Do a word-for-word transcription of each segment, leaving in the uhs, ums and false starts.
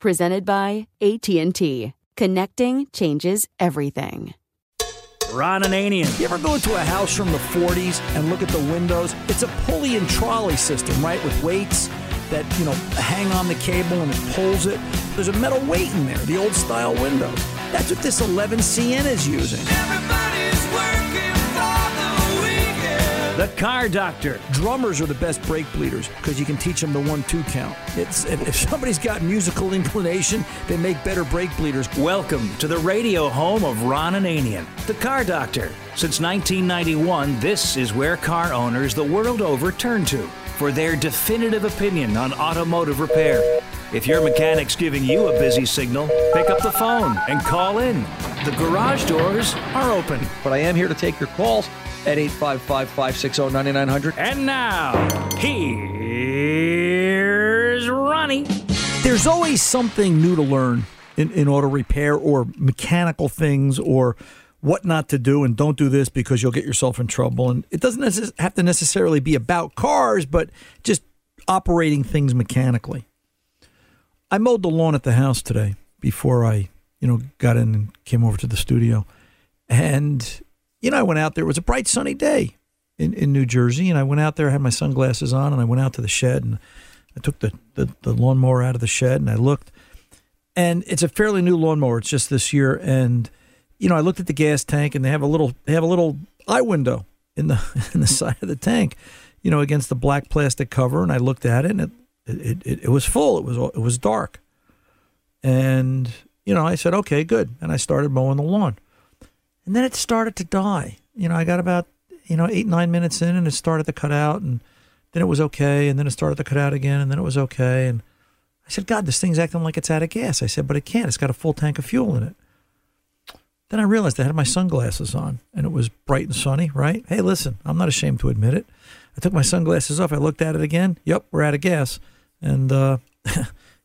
Presented by A T and T. Connecting changes everything. Ron Ananian. You ever go to a house from the forties and look at the windows? It's a pulley and trolley system, right, with weights that, you know, hang on the cable and it pulls it. There's a metal weight in there, the old-style windows. That's what this eleven C N is using. Everybody's working for the weekend. The Car Doctor. Drummers are the best brake bleeders because you can teach them the one two count. It's, if somebody's got musical inclination, they make better brake bleeders. Welcome to the radio home of Ron Ananian, the Car Doctor. Since nineteen ninety-one, this is where car owners the world over turn to for their definitive opinion on automotive repair. If your mechanic's giving you a busy signal, pick up the phone and call in. The garage doors are open. But I am here to take your calls at eight five five, five six zero, nine nine zero zero. And now, here's Ronnie. There's always something new to learn in, in auto repair, or mechanical things, or what not to do, and don't do this because you'll get yourself in trouble. And it doesn't necess- have to necessarily be about cars, but just operating things mechanically. I mowed the lawn at the house today before I, you know, got in and came over to the studio. And you know, I went out there. It was a bright, sunny day in, in New Jersey, and I went out there, had my sunglasses on, and I went out to the shed, and I took the, the, the lawnmower out of the shed, and I looked. And it's a fairly new lawnmower. It's just this year. And, you know, I looked at the gas tank, and they have a little they have a little eye window in the in the side of the tank, you know, against the black plastic cover. And I looked at it, and it it, it, it was full. It was it was dark. And, you know, I said, okay, good. And I started mowing the lawn. And then it started to die. You know, I got about, you know, eight, nine minutes in, and it started to cut out, and then it was okay, and then it started to cut out again, and then it was okay. And I said, God, this thing's acting like it's out of gas. I said, but it can't. It's got a full tank of fuel in it. Then I realized I had my sunglasses on, and it was bright and sunny, right? Hey, listen, I'm not ashamed to admit it. I took my sunglasses off. I looked at it again. Yep, we're out of gas. And, uh,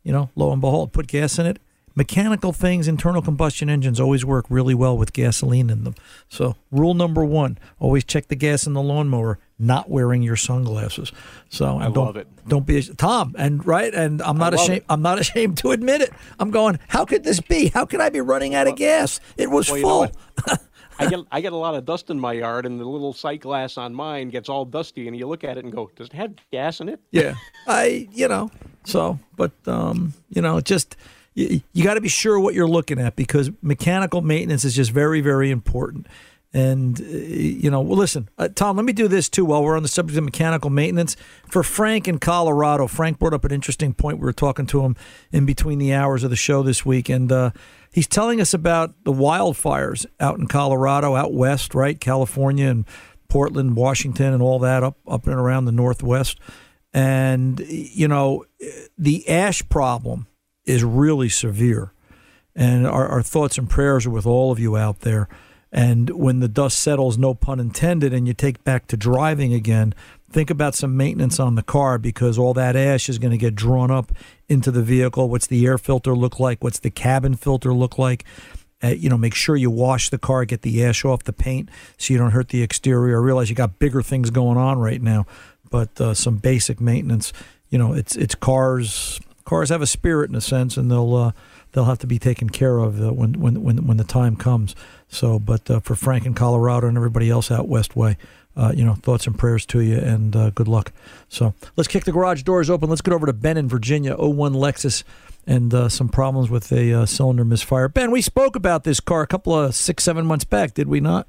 you know, lo and behold, put gas in it. mechanical things, internal combustion engines always work really well with gasoline in them. So rule number one, always check the gas in the lawnmower, not wearing your sunglasses. So I don't, love it. Don't be Tom, and right, and I'm not ashamed it. I'm not ashamed to admit it. I'm going, how could this be? How could I be running out of gas? It was well, full. You know I get I get a lot of dust in my yard, and the little sight glass on mine gets all dusty, and you look at it and go, does it have gas in it? Yeah. I, you know, so, but, um, you know, just, you, you got to be sure what you're looking at, because mechanical maintenance is just very, very important. And, uh, you know, well, listen, uh, Tom, let me do this, too, while we're on the subject of mechanical maintenance. For Frank in Colorado, Frank brought up an interesting point. We were talking to him in between the hours of the show this week, and uh, he's telling us about the wildfires out in Colorado, out west, right, California and Portland, Washington, and all that up, up and around the Northwest. And, you know, the ash problem is really severe, and our, our thoughts and prayers are with all of you out there. And when the dust settles, no pun intended, and you take back to driving again, think about some maintenance on the car, because all that ash is going to get drawn up into the vehicle. What's the air filter look like? What's the cabin filter look like? Uh, you know, make sure you wash the car, get the ash off the paint so you don't hurt the exterior. I realize you got bigger things going on right now, but uh, some basic maintenance. You know, it's it's cars. Cars have a spirit in a sense, and they'll uh, they'll have to be taken care of uh, when when when when the time comes. So, but uh, for Frank in Colorado and everybody else out West Way, uh, you know, thoughts and prayers to you, and uh, good luck. So, let's kick the garage doors open. Let's get over to Ben in Virginia, oh one Lexus, and uh, some problems with a uh, cylinder misfire. Ben, we spoke about this car a couple of six seven months back, did we not?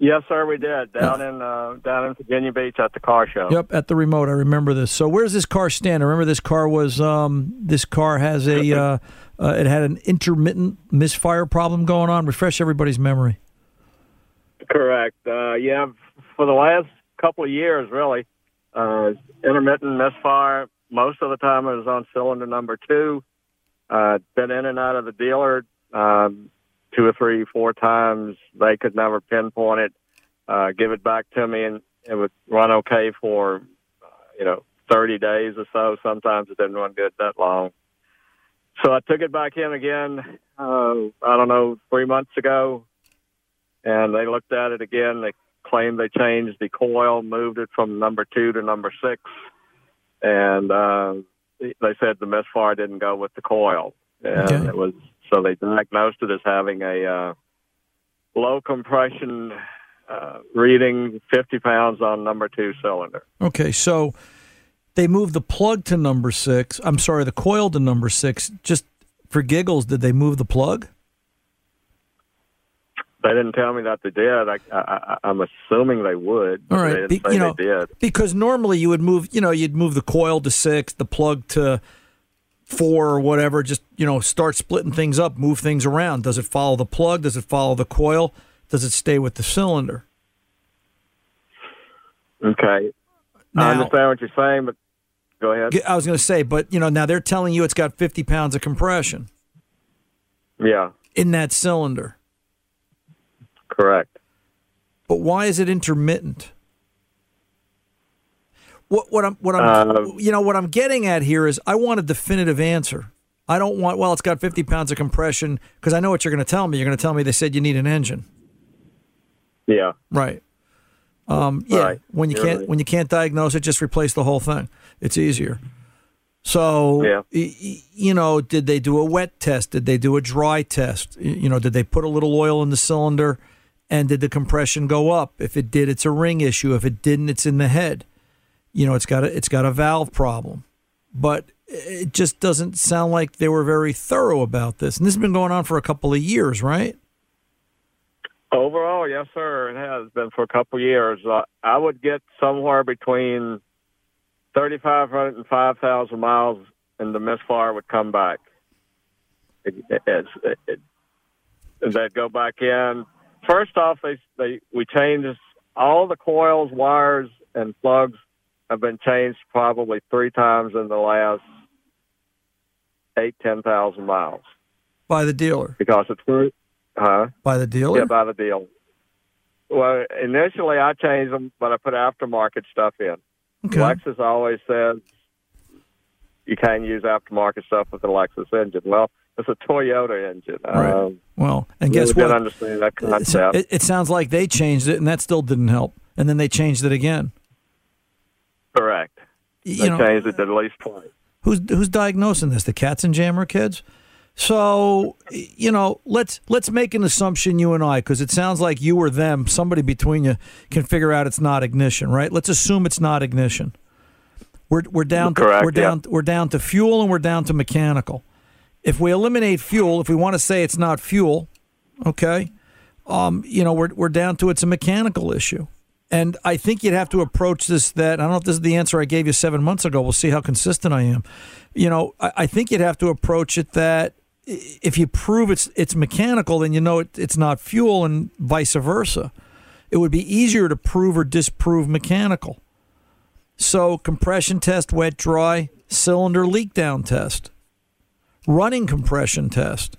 Yes, sir, we did. Down in uh, down in Virginia Beach at the car show. Yep, at the remote. I remember this. So, where's this car stand? I remember this car was um, this car has a uh, uh, it had an intermittent misfire problem going on. Refresh everybody's memory. Correct. Uh, yeah, for the last couple of years, really, uh, intermittent misfire. Most of the time, it was on cylinder number two. Uh, been in and out of the dealer. Um, two or three, four times. They could never pinpoint it, uh, give it back to me, and it would run okay for, uh, you know, thirty days or so. Sometimes it didn't run good that long. So I took it back in again, uh, I don't know, three months ago, and they looked at it again. They claimed they changed the coil, moved it from number two to number six, and uh, they said the misfire didn't go with the coil. And okay. it was... So they diagnosed it as having a uh, low compression uh, reading, fifty pounds on number two cylinder. Okay, so they moved the plug to number six. I'm sorry, the coil to number six. Just for giggles, did they move the plug? They didn't tell me that they did. I, I, I'm assuming they would. All right, Be, you know, they did. Because normally you would move, you know, you'd move the coil to six, the plug to four or whatever, just, you know, start splitting things up, move things around. Does it follow the plug? Does it follow the coil? Does it stay with the cylinder? Okay. Now, I understand what you're saying, but go ahead. I was going to say, but, you know, now they're telling you it's got fifty pounds of compression. Yeah. In that cylinder. Correct. But why is it intermittent? What what I'm what I'm uh, you know what I'm getting at here is I want a definitive answer. I don't want well it's got fifty pounds of compression, because I know what you're going to tell me. You're going to tell me they said you need an engine. Yeah. Right. Um, yeah. Right. When you you're can't right. when you can't diagnose it, just replace the whole thing. It's easier. So yeah. y- you know, did they do a wet test? Did they do a dry test? You know, did they put a little oil in the cylinder, and did the compression go up? If it did, it's a ring issue. If it didn't, it's in the head. You know, it's got a, it's got a valve problem, but it just doesn't sound like they were very thorough about this. And this has been going on for a couple of years, right? Overall, yes, sir. It has been for a couple of years. Uh, I would get somewhere between thirty-five hundred and five thousand miles, and the misfire would come back. It, it, it, it, they'd go back in. First off, they they we changed all the coils, wires, and plugs. I've been changed probably three times in the last eight, ten thousand miles. By the dealer? Because it's true. Huh? By the dealer? Yeah, by the dealer. Well, initially I changed them, but I put aftermarket stuff in. Okay. Lexus always says you can use aftermarket stuff with an Lexus engine. Well, it's a Toyota engine. Right. Um, well, and guess really what? Didn't understand that concept. It, it sounds like they changed it, and that still didn't help. And then they changed it again. Correct. You they know, changed it at least twice. Who's who's diagnosing this? The Katzenjammer kids? So, you know, let's let's make an assumption, you and I, because it sounds like you or them, somebody between you, can figure out it's not ignition, right? Let's assume it's not ignition. We're we're down to, Correct, we're yeah. down we're down to fuel and we're down to mechanical. If we eliminate fuel, if we want to say it's not fuel, okay, um, you know, we're we're down to it's a mechanical issue. And I think you'd have to approach this that, I don't know if this is the answer I gave you seven months ago. We'll see how consistent I am. You know, I, I think you'd have to approach it that if you prove it's it's mechanical, then you know it, it's not fuel and vice versa. It would be easier to prove or disprove mechanical. So compression test, wet, dry, cylinder leak down test, running compression test.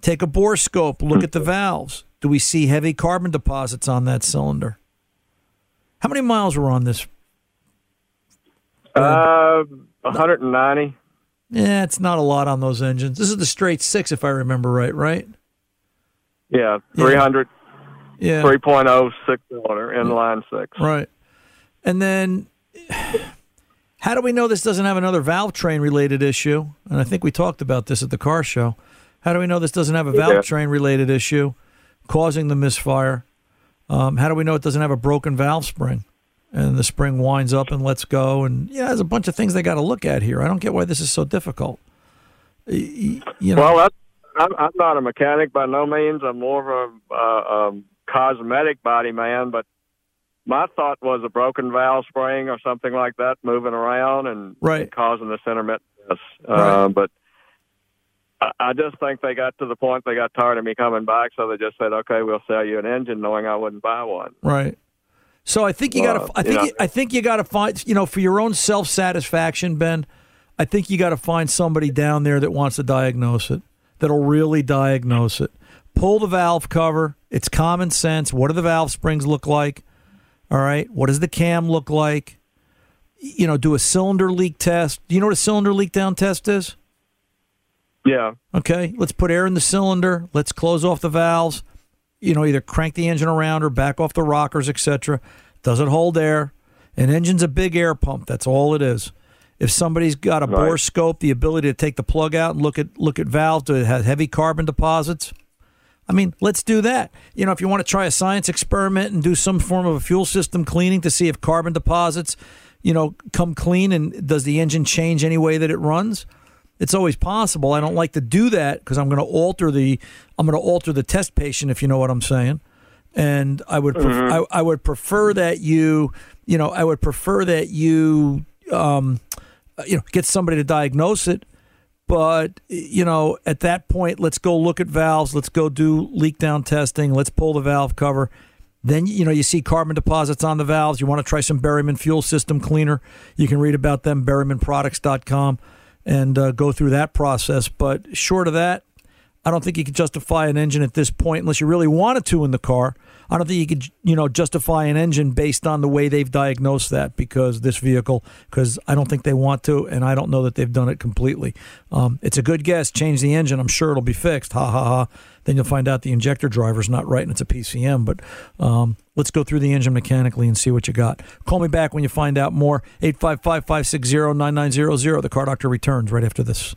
Take a bore scope, look at the valves. Do we see heavy carbon deposits on that cylinder? How many miles were on this? Uh, one ninety. Yeah, it's not a lot on those engines. This is the straight six, if I remember right, right? Yeah, three hundred. Yeah. three point oh six cylinder, inline six. Right. And then, how do we know this doesn't have another valve train related issue? And I think we talked about this at the car show. How do we know this doesn't have a valve yeah. train related issue causing the misfire? Um, how do we know it doesn't have a broken valve spring and the spring winds up and lets go? And yeah, there's a bunch of things they got to look at here. I don't get why this is so difficult. You know, well, I'm, I'm not a mechanic by no means. I'm more of a, uh, a cosmetic body man, but my thought was a broken valve spring or something like that moving around and right. causing this intermittent mess. Right. Uh, but I just think they got to the point they got tired of me coming back, so they just said, "Okay, we'll sell you an engine," knowing I wouldn't buy one. Right. So I think you got to. Uh, I think. You know, you, I think you got to find. You know, for your own self satisfaction, Ben, I think you got to find somebody down there that wants to diagnose it, that'll really diagnose it. Pull the valve cover. It's common sense. What do the valve springs look like? All right. What does the cam look like? You know, do a cylinder leak test. Do you know what a cylinder leak down test is? Yeah. Okay, let's put air in the cylinder. Let's close off the valves. You know, either crank the engine around or back off the rockers, et cetera. Does it hold air? An engine's a big air pump. That's all it is. If somebody's got a right. bore scope, the ability to take the plug out and look at look at valves, do it have heavy carbon deposits? I mean, let's do that. You know, if you want to try a science experiment and do some form of a fuel system cleaning to see if carbon deposits, you know, come clean and does the engine change any way that it runs? It's always possible. I don't like to do that because I'm going to alter the I'm going to alter the test patient, if you know what I'm saying. And I would pref- mm-hmm. I, I would prefer that you you know I would prefer that you um, you know get somebody to diagnose it. But you know at that point, let's go look at valves. Let's go do leak down testing. Let's pull the valve cover. Then, you know, you see carbon deposits on the valves. You want to try some Berryman fuel system cleaner. You can read about them, Berryman Products dot com. and uh, go through that process. But short of that, I don't think you could justify an engine at this point unless you really wanted to in the car. I don't think you could, you know, justify an engine based on the way they've diagnosed that because this vehicle, because I don't think they want to, and I don't know that they've done it completely. Um, it's a good guess. Change the engine. I'm sure it'll be fixed. Ha, ha, ha. Then you'll find out the injector driver's not right and it's a P C M. But um, let's go through the engine mechanically and see what you got. Call me back when you find out more. eight five five, five six zero, nine nine zero zero. The Car Doctor returns right after this.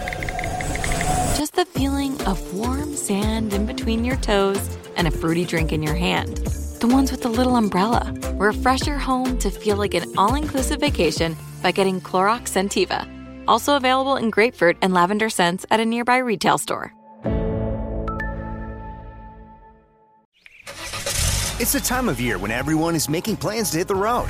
just the feeling of warm sand in between your toes and a fruity drink in your hand. The ones with the little umbrella. Refresh your home to feel like an all-inclusive vacation by getting Clorox Scentiva. Also available in grapefruit and lavender scents at a nearby retail store. It's the time of year when everyone is making plans to hit the road.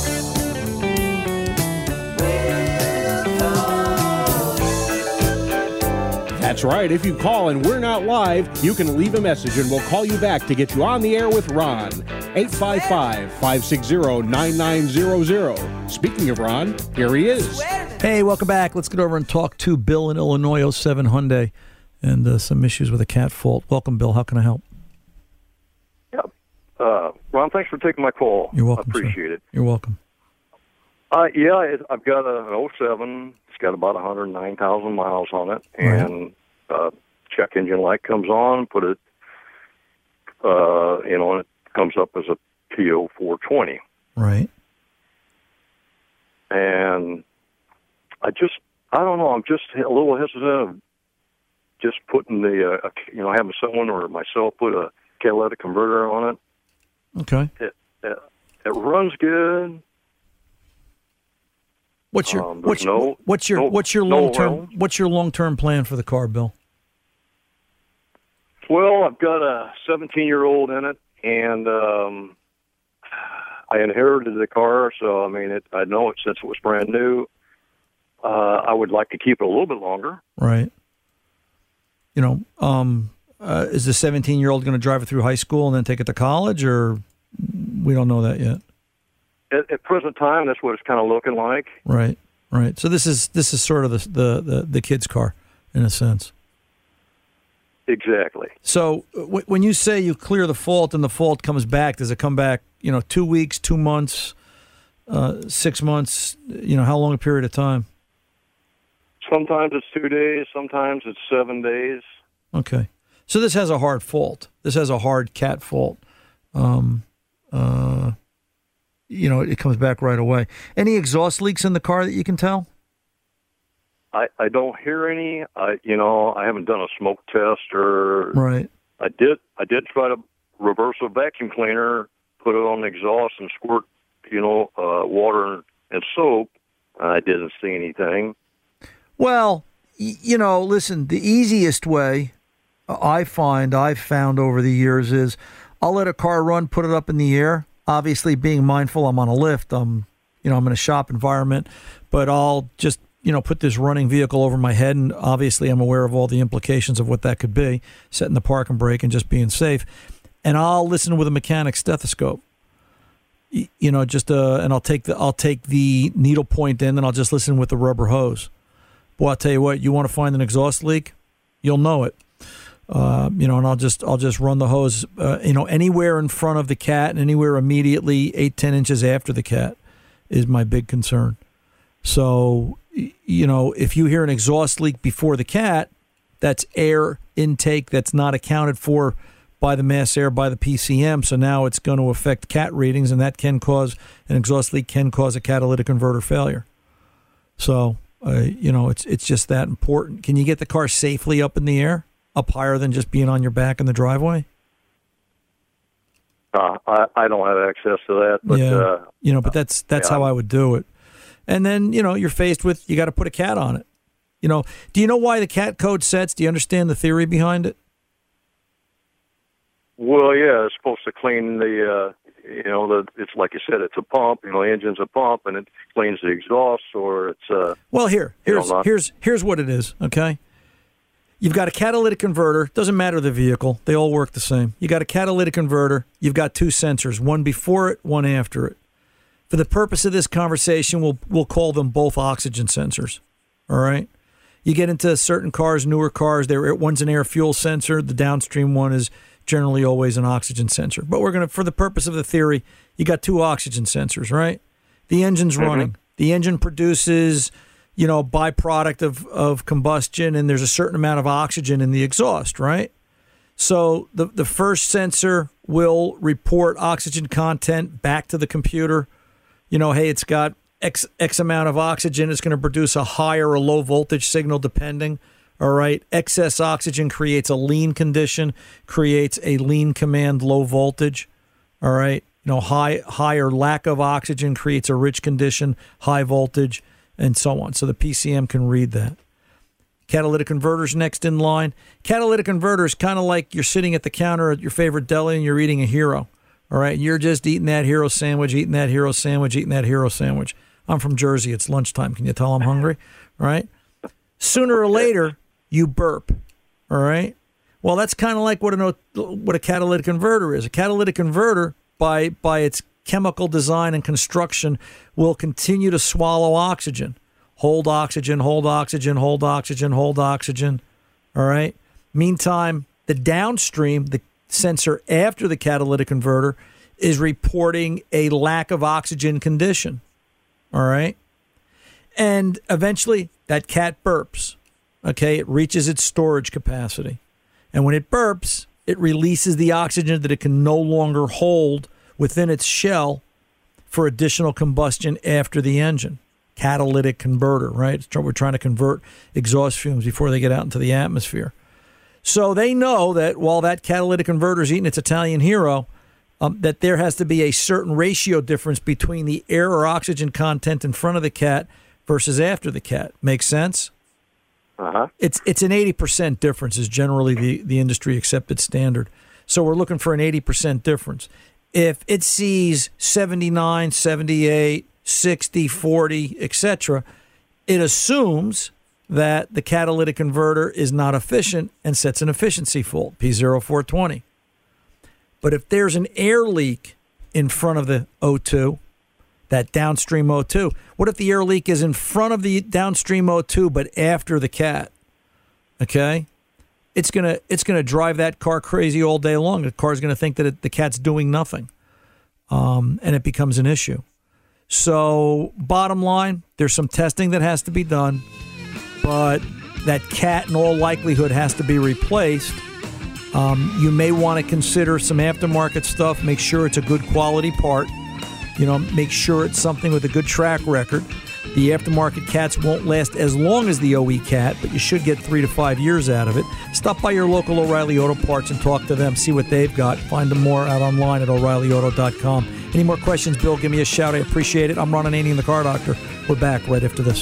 That's right. If you call and we're not live, you can leave a message and we'll call you back to get you on the air with Ron. eight five five, five six zero, nine nine zero zero. Speaking of Ron, here he is. Hey, welcome back. Let's get over and talk to Bill in Illinois, oh seven Hyundai, and uh, some issues with a cat fault. Welcome, Bill. How can I help? Yeah. Uh, Ron, thanks for taking my call. You're welcome. I appreciate sir. it. You're welcome. Uh, yeah, it, I've got an oh seven. It's got about one hundred nine thousand miles on it, and... Right. Uh, check engine light comes on, put it, uh, you know, and it comes up as a P O four twenty. Right. And I just, I don't know, I'm just a little hesitant of just putting the, uh, you know, having someone or myself put a catalytic converter on it. Okay. It, it, it runs good. What's your, um, what's, no, what's your, no, what's your long term, no what's your long term plan for the car, Bill? Well, I've got a seventeen-year-old in it, and um, I inherited the car, so, I mean, it, I know it since it was brand new. Uh, I would like to keep it a little bit longer. Right. You know, um, uh, is the seventeen-year-old going to drive it through high school and then take it to college, or we don't know that yet? At, at present time, that's what it's kind of looking like. Right, right. So this is this is sort of the the, the, the kid's car, in a sense. Exactly. So w- when you say you clear the fault and the fault comes back, does it come back, you know, two weeks, two months, uh, six months, you know, how long a period of time? Sometimes it's two days. Sometimes it's seven days. Okay. So this has a hard fault. This has a hard cat fault. Um, uh, you know, it comes back right away. Any exhaust leaks in the car that you can tell? I, I don't hear any. I you know I haven't done a smoke test or right. I did I did try to reverse a vacuum cleaner, put it on the exhaust and squirt you know uh, water and soap. I didn't see anything. Well, y- you know, listen. The easiest way I find I've found over the years is I'll let a car run, put it up in the air. Obviously, being mindful, I'm on a lift. I'm you know I'm in a shop environment, but I'll just. you know, put this running vehicle over my head, and obviously I'm aware of all the implications of what that could be, setting the park and brake and just being safe. And I'll listen with a mechanic's stethoscope, you know, just, uh, and I'll take the, I'll take the needle point in, and I'll just listen with the rubber hose. Boy, I'll tell you what, you want to find an exhaust leak, you'll know it. Uh, you know, and I'll just, I'll just run the hose, uh, you know, anywhere in front of the cat and anywhere immediately eight, ten inches after the cat is my big concern. So, you know, if you hear an exhaust leak before the cat, that's air intake that's not accounted for by the Mass Air, by the P C M, so now it's going to affect C A T readings, and that can cause, an exhaust leak can cause a catalytic converter failure. So, uh, you know, it's it's just that important. Can you get the car safely up in the air, up higher than just being on your back in the driveway? Uh, I, I don't have access to that. But, yeah, uh, you know, but that's that's yeah. how I would do it. And then, you know, you're faced with, you got to put a C A T on it. You know, do you know why the C A T code sets? Do you understand the theory behind it? Well, yeah, it's supposed to clean the, uh, you know, the, it's like you said, it's a pump. You know, the engine's a pump, and it cleans the exhaust, or it's a... Uh, well, here, here's you know, here's here's what it is, okay? You've got a catalytic converter. Doesn't matter the vehicle. They all work the same. You got a catalytic converter. You've got two sensors, one before it, one after it. For the purpose of this conversation, we'll we'll call them both oxygen sensors, all right? You get into certain cars, newer cars, they're, one's an air fuel sensor. The downstream one is generally always an oxygen sensor. But we're going to, for the purpose of the theory, you got two oxygen sensors, right? The engine's mm-hmm. running. The engine produces, you know, byproduct of, of combustion, and there's a certain amount of oxygen in the exhaust, right? So the, the first sensor will report oxygen content back to the computer. You know, hey, it's got X, X amount of oxygen. It's going to produce a high or a low voltage signal depending. All right. Excess oxygen creates a lean condition, creates a lean command low voltage. All right. You know, high, high or lack of oxygen creates a rich condition, high voltage, and so on. So the P C M can read that. Catalytic converters next in line. Catalytic converters, kind of like you're sitting at the counter at your favorite deli and you're eating a hero. All right. You're just eating that hero sandwich, eating that hero sandwich, eating that hero sandwich. I'm from Jersey. It's lunchtime. Can you tell I'm hungry? All right. Sooner or later, you burp. All right. Well, that's kind of like what an what a catalytic converter is. A catalytic converter, by by its chemical design and construction, will continue to swallow oxygen, hold oxygen, hold oxygen, hold oxygen, hold oxygen. All right. Meantime, the downstream, the sensor after the catalytic converter, is reporting a lack of oxygen condition. All right. And eventually that cat burps. Okay. It reaches its storage capacity. And when it burps, it releases the oxygen that it can no longer hold within its shell for additional combustion after the engine. Catalytic converter, right? We're trying to convert exhaust fumes before they get out into the atmosphere. So they know that while that catalytic converter is eating its Italian hero, Um, that there has to be a certain ratio difference between the air or oxygen content in front of the cat versus after the cat. Makes sense? Uh-huh. It's it's an eighty percent difference is generally the, the industry accepted standard. So we're looking for an eighty percent difference. If it sees seventy-nine, seventy-eight, sixty, forty, et cetera, it assumes that the catalytic converter is not efficient and sets an efficiency fault, P zero four twenty. But if there's an air leak in front of the O two, that downstream O two, what if the air leak is in front of the downstream O two but after the cat? Okay? It's going to it's gonna drive that car crazy all day long. The car's going to think that it, the cat's doing nothing, um, and it becomes an issue. So bottom line, there's some testing that has to be done, but that cat in all likelihood has to be replaced. Um, you may want to consider some aftermarket stuff. Make sure it's a good quality part. You know, make sure it's something with a good track record. The aftermarket cats won't last as long as the O E cat, but you should get three to five years out of it. Stop by your local O'Reilly Auto Parts and talk to them. See what they've got. Find them more out online at O'Reilly Auto dot com. Any more questions, Bill, give me a shout. I appreciate it. I'm Ron Ananian, the Car Doctor. We're back right after this.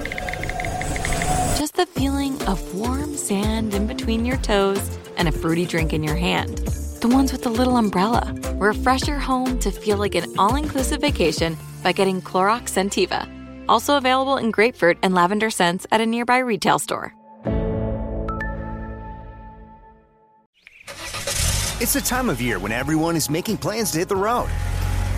just the feeling of warm sand in between your toes and a fruity drink in your hand. The ones with the little umbrella. Refresh your home to feel like an all-inclusive vacation by getting Clorox Scentiva. Also available in grapefruit and lavender scents at a nearby retail store. It's the time of year when everyone is making plans to hit the road.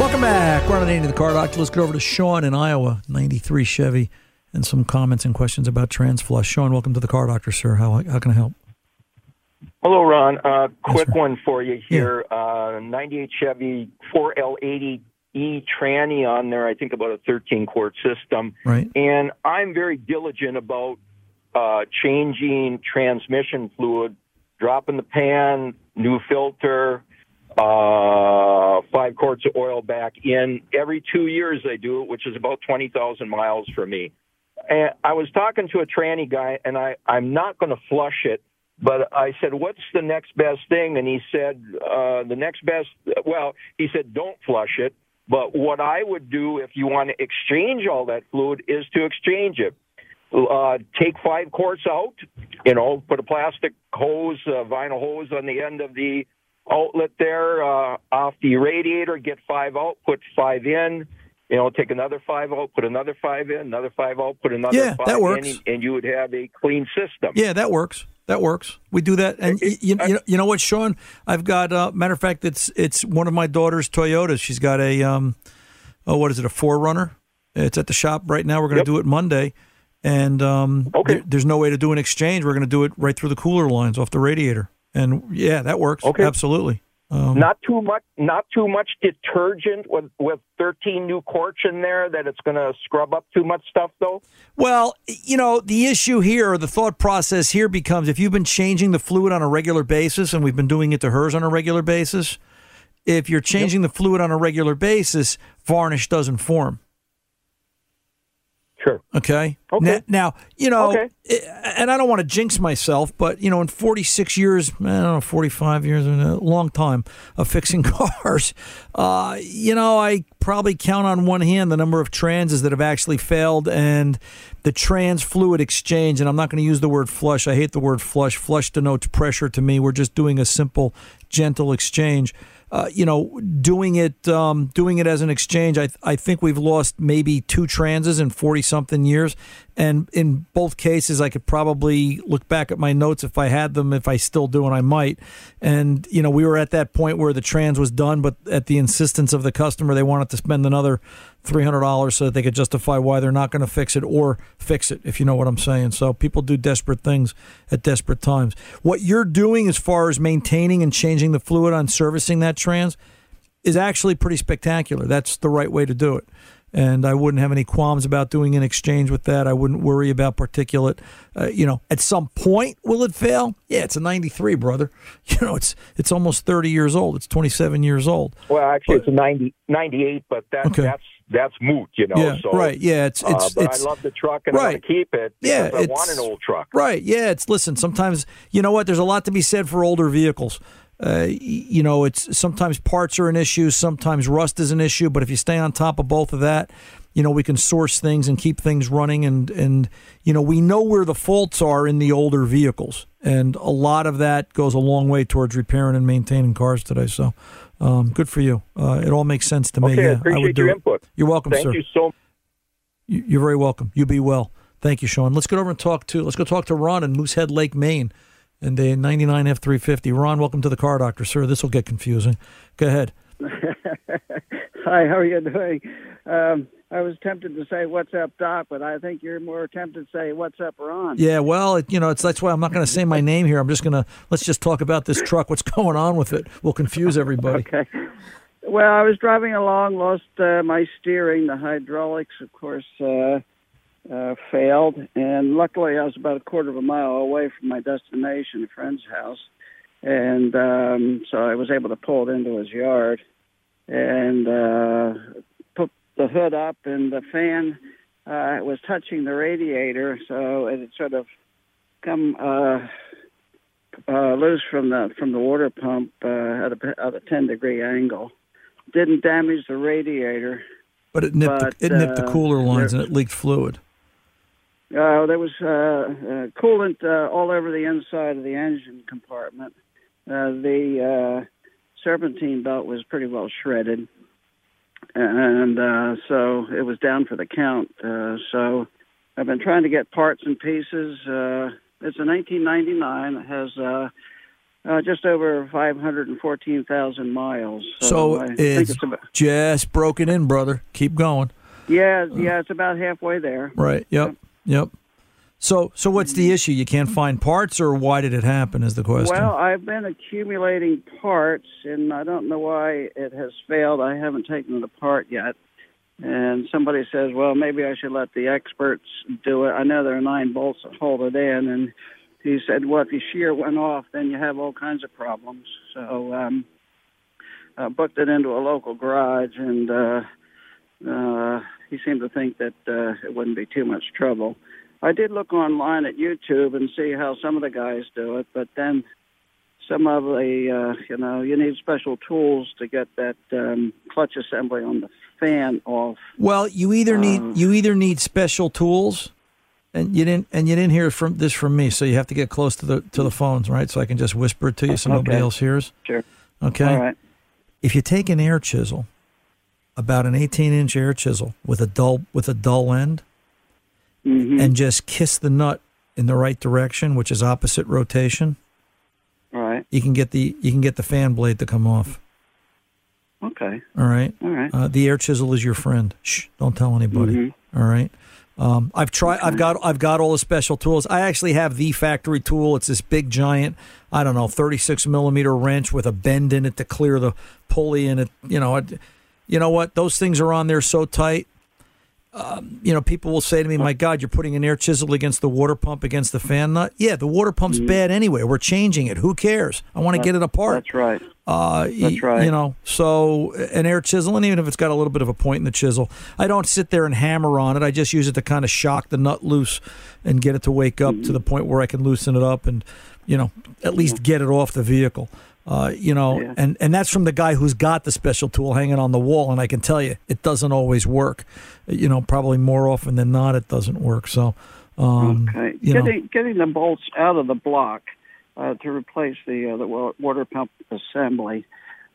Welcome back. Ron Ananian, The Car Doctor. Let's get over to Sean in Iowa, ninety-three Chevy, and some comments and questions about TransFlush. Sean, welcome to The Car Doctor, sir. How how can I help? Hello, Ron. Uh, quick yes, one for you here. Yeah. Uh, ninety-eight Chevy four L eighty E tranny on there, I think about a thirteen-quart system. Right. And I'm very diligent about uh, changing transmission fluid, dropping the pan, new filter, Uh, five quarts of oil back in. Every two years I do it, which is about twenty thousand miles for me. And I was talking to a tranny guy, and I, I'm not going to flush it, but I said, what's the next best thing? And he said, uh, the next best, well, he said, don't flush it. But what I would do if you want to exchange all that fluid is to exchange it. Uh, take five quarts out, you know, put a plastic hose, uh, vinyl hose on the end of the outlet there, uh, off the radiator, get five out, put five in, you know, take another five out, put another five in, another five out, put another yeah, five that works. in, and you would have a clean system. Yeah, that works. That works. We do that. And it, you, I, you, know, you know what, Sean? I've got, uh, matter of fact, it's it's one of my daughter's Toyotas. She's got a, um, oh, what is it, a four runner? It's at the shop right now. We're going to yep. do it Monday. And um, okay. there, there's no way to do an exchange. We're going to do it right through the cooler lines off the radiator. And yeah, that works. Okay. Absolutely. Um, not too much. Not too much detergent with, with thirteen new quarts in there. That it's going to scrub up too much stuff, though. Well, you know, the issue here, or the thought process here becomes: if you've been changing the fluid on a regular basis, and we've been doing it to hers on a regular basis, if you're changing yep. the fluid on a regular basis, varnish doesn't form. Sure. Okay. Okay. Now, you know, okay. and I don't want to jinx myself, but, you know, in forty-six years, I don't know, forty-five years, a long time of fixing cars, uh, you know, I probably count on one hand the number of transes that have actually failed, and the trans fluid exchange, and I'm not going to use the word flush. I hate the word flush. Flush denotes pressure to me. We're just doing a simple, gentle exchange. Uh, you know, doing it um, doing it as an exchange, I, th- I think we've lost maybe two transes in forty-something years. And in both cases, I could probably look back at my notes if I had them, if I still do, and I might. And, you know, we were at that point where the trans was done, but at the insistence of the customer, they wanted to spend another three hundred dollars so that they could justify why they're not going to fix it or fix it, if you know what I'm saying. So people do desperate things at desperate times. What you're doing as far as maintaining and changing the fluid on servicing that trans is actually pretty spectacular. That's the right way to do it. And I wouldn't have any qualms about doing an exchange with that. I wouldn't worry about particulate. Uh, you know, at some point, will it fail? Yeah, it's a ninety-three, brother. You know, it's it's almost thirty years old. It's twenty-seven years old. Well, actually, but, it's a ninety, ninety-eight, but that, okay. that's that's moot, you know. Yeah, so, right, yeah. It's, it's, uh, but it's, I love the truck, and right. I want to keep it because yeah, I want an old truck. Right, yeah. It's listen, sometimes, you know what, there's a lot to be said for older vehicles. Uh, you know, it's sometimes parts are an issue, sometimes rust is an issue, but if you stay on top of both of that, you know, we can source things and keep things running, and, and you know, we know where the faults are in the older vehicles, and a lot of that goes a long way towards repairing and maintaining cars today, so um, good for you. Uh, it all makes sense to me. Okay, yeah, I appreciate I would do your input. It. You're welcome, Thank sir. Thank you so much. You're very welcome. You be well. Thank you, Sean. Let's go over and talk to, let's go talk to Ron in Moosehead Lake, Maine. And a ninety-nine F three fifty. Ron, welcome to the Car Doctor, sir. This will get confusing. Go ahead. Hi, how are you doing? Um, I was tempted to say, what's up, Doc? But I think you're more tempted to say, what's up, Ron? Yeah, well, it, you know, it's that's why I'm not going to say my name here. I'm just going to, let's just talk about this truck. What's going on with it? We'll confuse everybody. Okay. Well, I was driving along, lost uh, my steering. The hydraulics, of course, uh Uh, failed, and luckily I was about a quarter of a mile away from my destination, a friend's house, and um, so I was able to pull it into his yard and uh, put the hood up, and the fan uh, was touching the radiator, so it had sort of come uh, uh, loose from the from the water pump uh, at, a, at a ten degree angle. Didn't damage the radiator, but it nipped but, the, it nipped uh, the cooler lines there, and it leaked fluid. Uh, there was uh, uh, coolant uh, all over the inside of the engine compartment. Uh, the uh, serpentine belt was pretty well shredded, and uh, so it was down for the count. Uh, so I've been trying to get parts and pieces. Uh, it's a nineteen ninety-nine. It has uh, uh, just over five hundred fourteen thousand miles. So, so I it's, think it's about- just broken in, brother. Keep going. Yeah, yeah, it's about halfway there. Right, yep. Yep. So so what's the issue? You can't find parts, or why did it happen is the question? Well, I've been accumulating parts, and I don't know why it has failed. I haven't taken it apart yet. And somebody says, well, maybe I should let the experts do it. I know there are nine bolts that hold it in. And he said, well, if the shear went off, then you have all kinds of problems. So um, I booked it into a local garage, and... Uh, Uh, he seemed to think that uh, it wouldn't be too much trouble. I did look online at YouTube and see how some of the guys do it, but then some of the, uh, you know, you need special tools to get that um, clutch assembly on the fan off. Well, you either need uh, you either need special tools, and you didn't and you didn't hear from this from me, so you have to get close to the to the phones, right? So I can just whisper it to you, so okay. Nobody else hears. Sure. Okay. All right. If you take an air chisel. About an eighteen inch air chisel with a dull with a dull end, mm-hmm. and just kiss the nut in the right direction, which is opposite rotation. All right. You can get the you can get the fan blade to come off. Okay. All right. All right. Uh, the air chisel is your friend. Shh! Don't tell anybody. Mm-hmm. All right. Um, I've tried. Okay. I've got. I've got all the special tools. I actually have the factory tool. It's this big giant. I don't know, thirty-six millimeter wrench with a bend in it to clear the pulley in it. You know. I, You know what? Those things are on there so tight. Um, you know, people will say to me, my God, you're putting an air chisel against the water pump, against the fan nut. Yeah, the water pump's mm-hmm. bad anyway. We're changing it. Who cares? I want to get it apart. That's right. Uh, that's right. You know, so an air chisel, and even if it's got a little bit of a point in the chisel, I don't sit there and hammer on it. I just use it to kind of shock the nut loose and get it to wake up mm-hmm. to the point where I can loosen it up and, you know, at least get it off the vehicle. Uh, you know, yeah. and, and that's from the guy who's got the special tool hanging on the wall. And I can tell you, it doesn't always work. You know, probably more often than not, it doesn't work. So, um, okay. you getting, know. getting the bolts out of the block uh, to replace the, uh, the water pump assembly,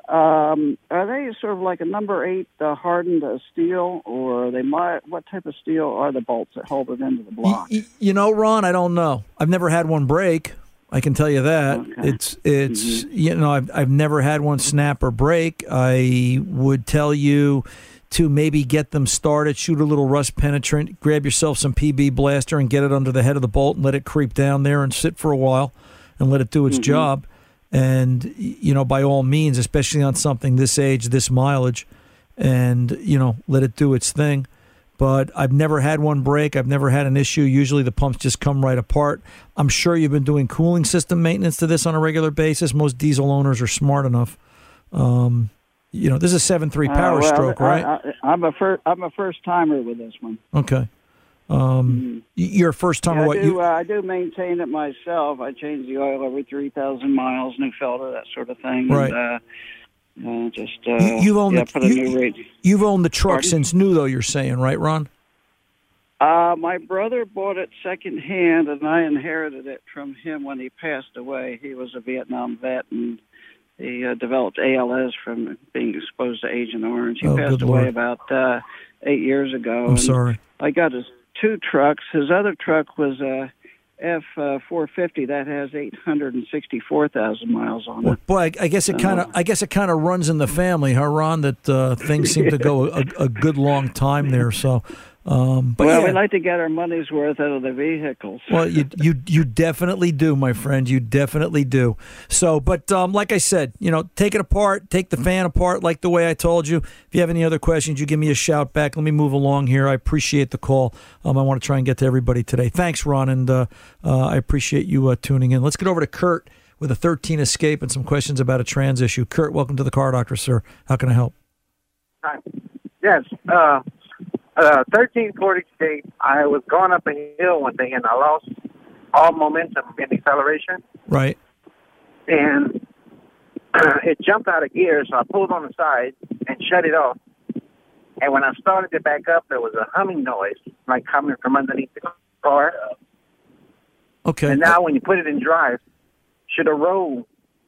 um, are they sort of like a number eight uh, hardened uh, steel, or are they my, what type of steel are the bolts that hold it into the block? You, you know, Ron, I don't know. I've never had one break. I can tell you that. Okay. It's it's mm-hmm. you know I've I've never had one snap or break. I would tell you to maybe get them started, shoot a little rust penetrant, grab yourself some P B blaster and get it under the head of the bolt and let it creep down there and sit for a while and let it do its mm-hmm. job. And you know, by all means, especially on something this age, this mileage, and you know, let it do its thing. But I've never had one break. I've never had an issue. Usually the pumps just come right apart. I'm sure you've been doing cooling system maintenance to this on a regular basis. Most diesel owners are smart enough. Um, you know, this is a seven three power uh, well, stroke, right? I, I, I'm a fir- I'm a first-timer with this one. Okay. Um, mm-hmm. You're a first-timer. Yeah, what? I do, you- uh, I do maintain it myself. I change the oil every three thousand miles, new filter, that sort of thing. Right. And, uh, Uh, just, uh, you, you've, owned yeah, the, you, you've owned the truck Pardon? since new, though, you're saying, right, Ron? Uh, my brother bought it secondhand, and I inherited it from him when he passed away. He was a Vietnam vet, and he uh, developed A L S from being exposed to Agent Orange. He oh, passed away Lord. about uh, eight years ago. I'm and sorry. I got his two trucks. His other truck was a F four fifty that has eight hundred sixty-four thousand miles on it. Well, boy, I guess it kind of, I guess it kind of runs in the family, huh, Ron? That uh, things seem to go a, a good long time there. So, um, but well, yeah. we like to get our money's worth out of the vehicles. Well, you you you definitely do, my friend. You definitely do. So, but um, like I said, you know, take it apart, take the fan apart, like the way I told you. If you have any other questions, you give me a shout back. Let me move along here. I appreciate the call. Um, I want to try and get to everybody today. Thanks, Ron, and. Uh, Uh, I appreciate you uh, tuning in. Let's get over to Kurt with a thirteen Escape and some questions about a trans issue. Kurt, welcome to the Car Doctor, sir. How can I help? Hi. Yes. Uh, uh, thirteen Ford Escape. I was going up a hill one day, and I lost all momentum and acceleration. Right. And uh, it jumped out of gear, so I pulled on the side and shut it off. And when I started it back up, there was a humming noise, like coming from underneath the car. Okay. And now when you put it in drive, should have rolled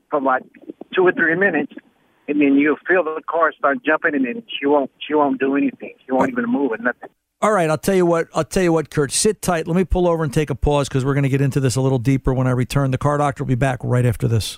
for like two or three minutes, and then you'll feel the car start jumping, and then she won't she won't do anything. She won't even move or nothing. All right, I'll tell you what, I'll tell you what, Kurt. Sit tight. Let me pull over and take a pause because we're going to get into this a little deeper when I return. The Car Doctor will be back right after this.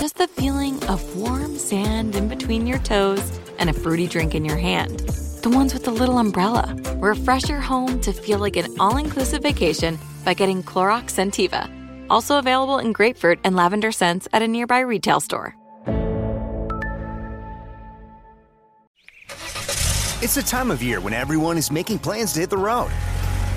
just the feeling of warm sand in between your toes and a fruity drink in your hand. The ones with the little umbrella. Refresh your home to feel like an all-inclusive vacation by getting Clorox Scentiva. Also available in grapefruit and lavender scents at a nearby retail store. It's the time of year when everyone is making plans to hit the road.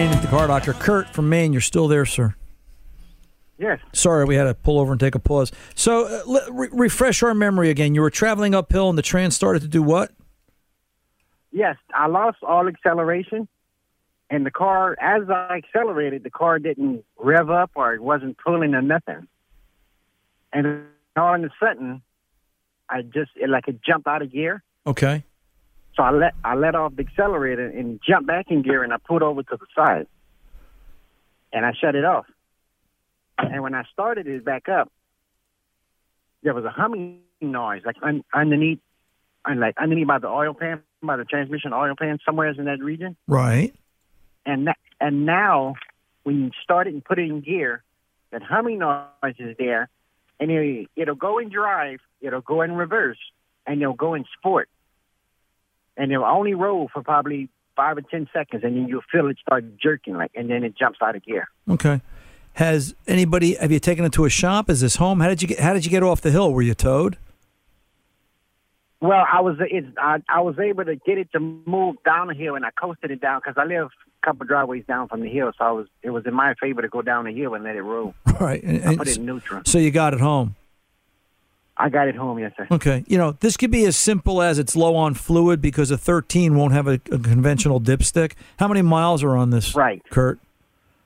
The Car Doctor. Kurt from Maine, you're still there, sir? Yes. Sorry, we had to pull over and take a pause. So uh, let, re- refresh our memory again. You were traveling uphill and the trans started to do what? Yes, I lost all acceleration, and the car, as I accelerated, the car didn't rev up or it wasn't pulling or nothing. And all of a sudden, I just, it, like it jumped out of gear. Okay. So I let I let off the accelerator and jumped back in gear, and I pulled over to the side, and I shut it off. And when I started it back up, there was a humming noise, like un, underneath, like underneath by the oil pan, by the transmission oil pan, somewhere in that region. Right. And that, and now when you start it and put it in gear, that humming noise is there, and it, it'll go in drive, it'll go in reverse, and it'll go in sport. And it'll only roll for probably five or ten seconds, and then you'll feel it start jerking, like, and then it jumps out of gear. Okay. Has anybody? Have you taken it to a shop? Is this home? How did you get? How did you get off the hill? Were you towed? Well, I was. It's, I, I was able to get it to move down the hill, and I coasted it down because I live a couple driveways down from the hill, so I was. It was in my favor to go down the hill and let it roll. All right. And, I put it in neutral. So you got it home. I got it home, yes, sir. Okay. You know, this could be as simple as it's low on fluid because a thirteen won't have a, a conventional dipstick. How many miles are on this, right, Kurt?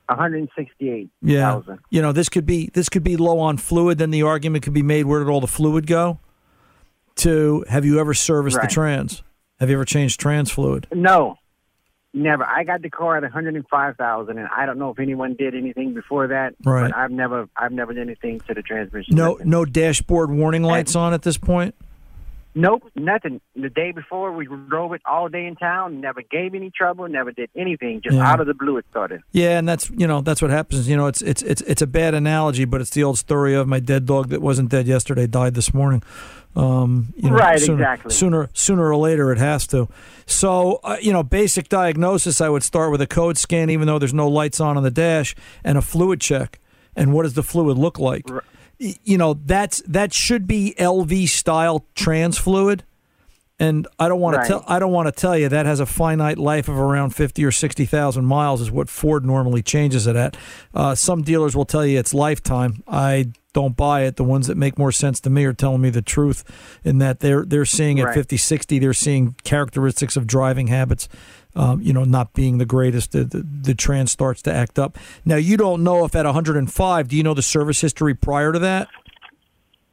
one hundred sixty-eight thousand. Yeah. You know, this could be this could be low on fluid. Then the argument could be made, where did all the fluid go? To, have you ever serviced right. the trans? Have you ever changed trans fluid? No, never. I got the car at one hundred five thousand, and I don't know if anyone did anything before that. Right. But I've never, I've never done anything to the transmission. No, nothing. No dashboard warning lights and, on at this point. Nope, nothing. The day before, we drove it all day in town. Never gave any trouble. Never did anything. Just yeah. out of the blue, it started. Yeah, and that's you know that's what happens. You know, it's it's it's it's a bad analogy, but it's the old story of my dead dog that wasn't dead yesterday died this morning. Um, you know, right, sooner, exactly. Sooner, sooner or later, it has to. So, uh, you know, basic diagnosis. I would start with a code scan, even though there's no lights on on the dash, and a fluid check. And what does the fluid look like? Right. You know, that's that should be L V style trans fluid. And I don't want right. to tell. I don't want to tell you that has a finite life of around fifty or sixty thousand miles is what Ford normally changes it at. Uh, some dealers will tell you it's lifetime. I don't buy it. The ones that make more sense to me are telling me the truth, in that they're they're seeing at right. fifty, sixty, they're seeing characteristics of driving habits. Um, you know, not being the greatest, the, the, the trans starts to act up. Now, you don't know if at one hundred five, do you know the service history prior to that?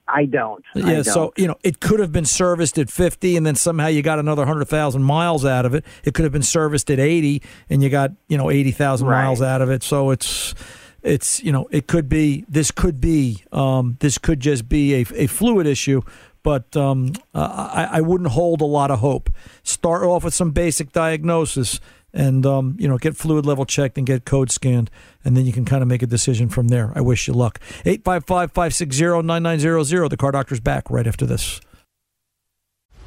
I don't. Yeah, I don't. So, you know, it could have been serviced at fifty, and then somehow you got another one hundred thousand miles out of it. It could have been serviced at eighty, and you got, you know, eighty thousand right. miles out of it. So it's, it's you know, it could be, this could be, um, this could just be a, a fluid issue. But um, uh, I, I wouldn't hold a lot of hope. Start off with some basic diagnosis, and um, you know, get fluid level checked and get code scanned, and then you can kind of make a decision from there. I wish you luck. eight five five, five six zero, nine nine zero zero. The Car Doctor's back right after this.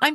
I'm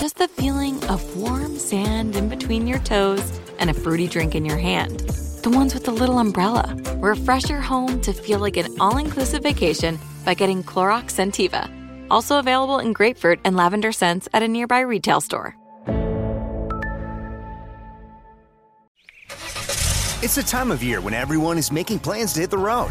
just the feeling of warm sand in between your toes and a fruity drink in your hand. The ones with the little umbrella. Refresh your home to feel like an all-inclusive vacation by getting Clorox Scentiva. Also available in grapefruit and lavender scents at a nearby retail store. It's the time of year when everyone is making plans to hit the road.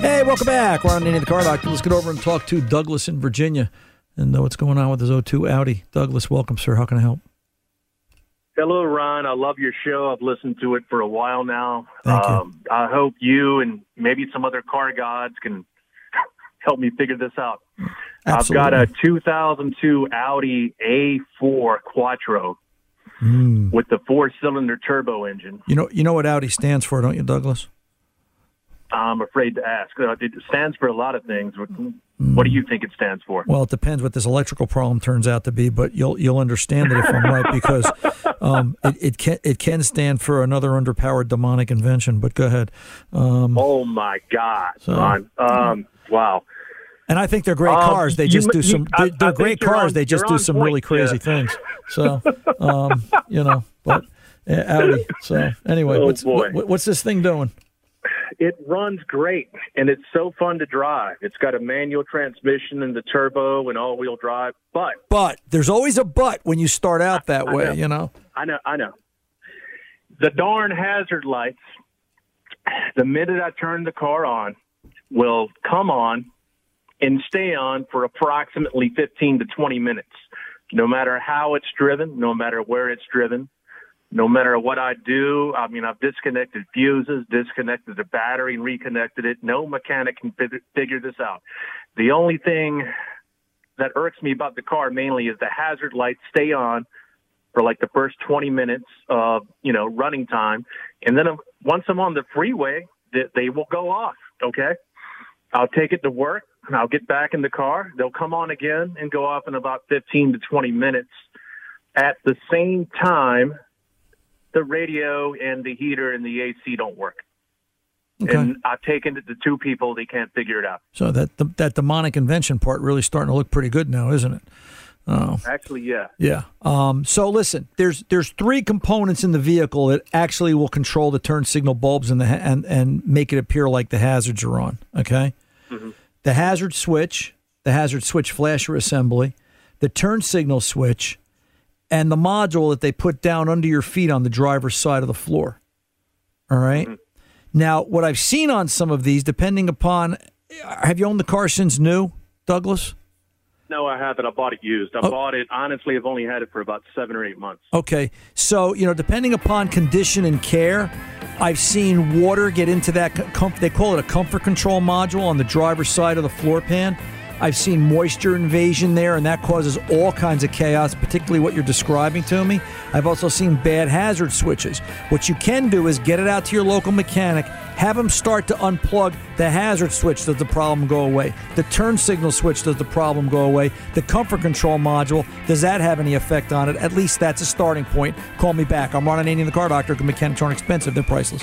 Hey, welcome back. Ron Ananian, The Car Doctor. Let's get over and talk to Douglas in Virginia and know what's going on with his oh two Audi. Douglas, welcome, sir. How can I help? Hello, Ron. I love your show. I've listened to it for a while now. Thank um, you. I hope you and maybe some other car gods can help me figure this out. Absolutely. I've got a two thousand two Audi A four Quattro mm. with the four-cylinder turbo engine. You know, you know what Audi stands for, don't you, Douglas? I'm afraid to ask. It stands for a lot of things. What do you think it stands for? Well, it depends what this electrical problem turns out to be, but you'll you'll understand it if I'm right, because um, it, it can it can stand for another underpowered demonic invention. But go ahead. Um, oh my God, so, Ron! Um, wow. And I think they're great cars. They just do some. They're great cars. They just do some really crazy things. So um, you know, but yeah, Audi. So anyway, oh, what's what, what's this thing doing? It runs great, and it's so fun to drive. It's got a manual transmission and the turbo and all-wheel drive, but... But there's always a but when you start out that I, way, I know. you know? I know, I know. The darn hazard lights, the minute I turn the car on, will come on and stay on for approximately fifteen to twenty minutes, no matter how it's driven, no matter where it's driven. No matter what I do, I mean, I've disconnected fuses, disconnected the battery and reconnected it. No mechanic can figure this out. The only thing that irks me about the car mainly is the hazard lights stay on for like the first twenty minutes of, you know, running time. And then once I'm on the freeway, they will go off, okay? I'll take it to work, and I'll get back in the car. They'll come on again and go off in about fifteen to twenty minutes. At the same time, the radio and the heater and the A C don't work. Okay. And I've taken it to two people. They can't figure it out. So that that demonic invention part really starting to look pretty good now, isn't it? Oh. Actually, yeah. Yeah. Um, so listen, there's there's three components in the vehicle that actually will control the turn signal bulbs and the ha- and, and make it appear like the hazards are on, okay? Mm-hmm. The hazard switch, the hazard switch flasher assembly, the turn signal switch, and the module that they put down under your feet on the driver's side of the floor. All right? Mm-hmm. Now, what I've seen on some of these, depending upon... Have you owned the car since new, Douglas? No, I haven't. I bought it used. I oh. bought it... Honestly, I've only had it for about seven or eight months. Okay. So, you know, depending upon condition and care, I've seen water get into that... Com- they call it a comfort control module on the driver's side of the floor pan. I've seen moisture invasion there, and that causes all kinds of chaos, particularly what you're describing to me. I've also seen bad hazard switches. What you can do is get it out to your local mechanic, have them start to unplug the hazard switch. Does the problem go away? The turn signal switch, does the problem go away? The comfort control module, does that have any effect on it? At least that's a starting point. Call me back. I'm Ron Ananian, the Car Doctor. Mechanics aren't expensive. They're priceless.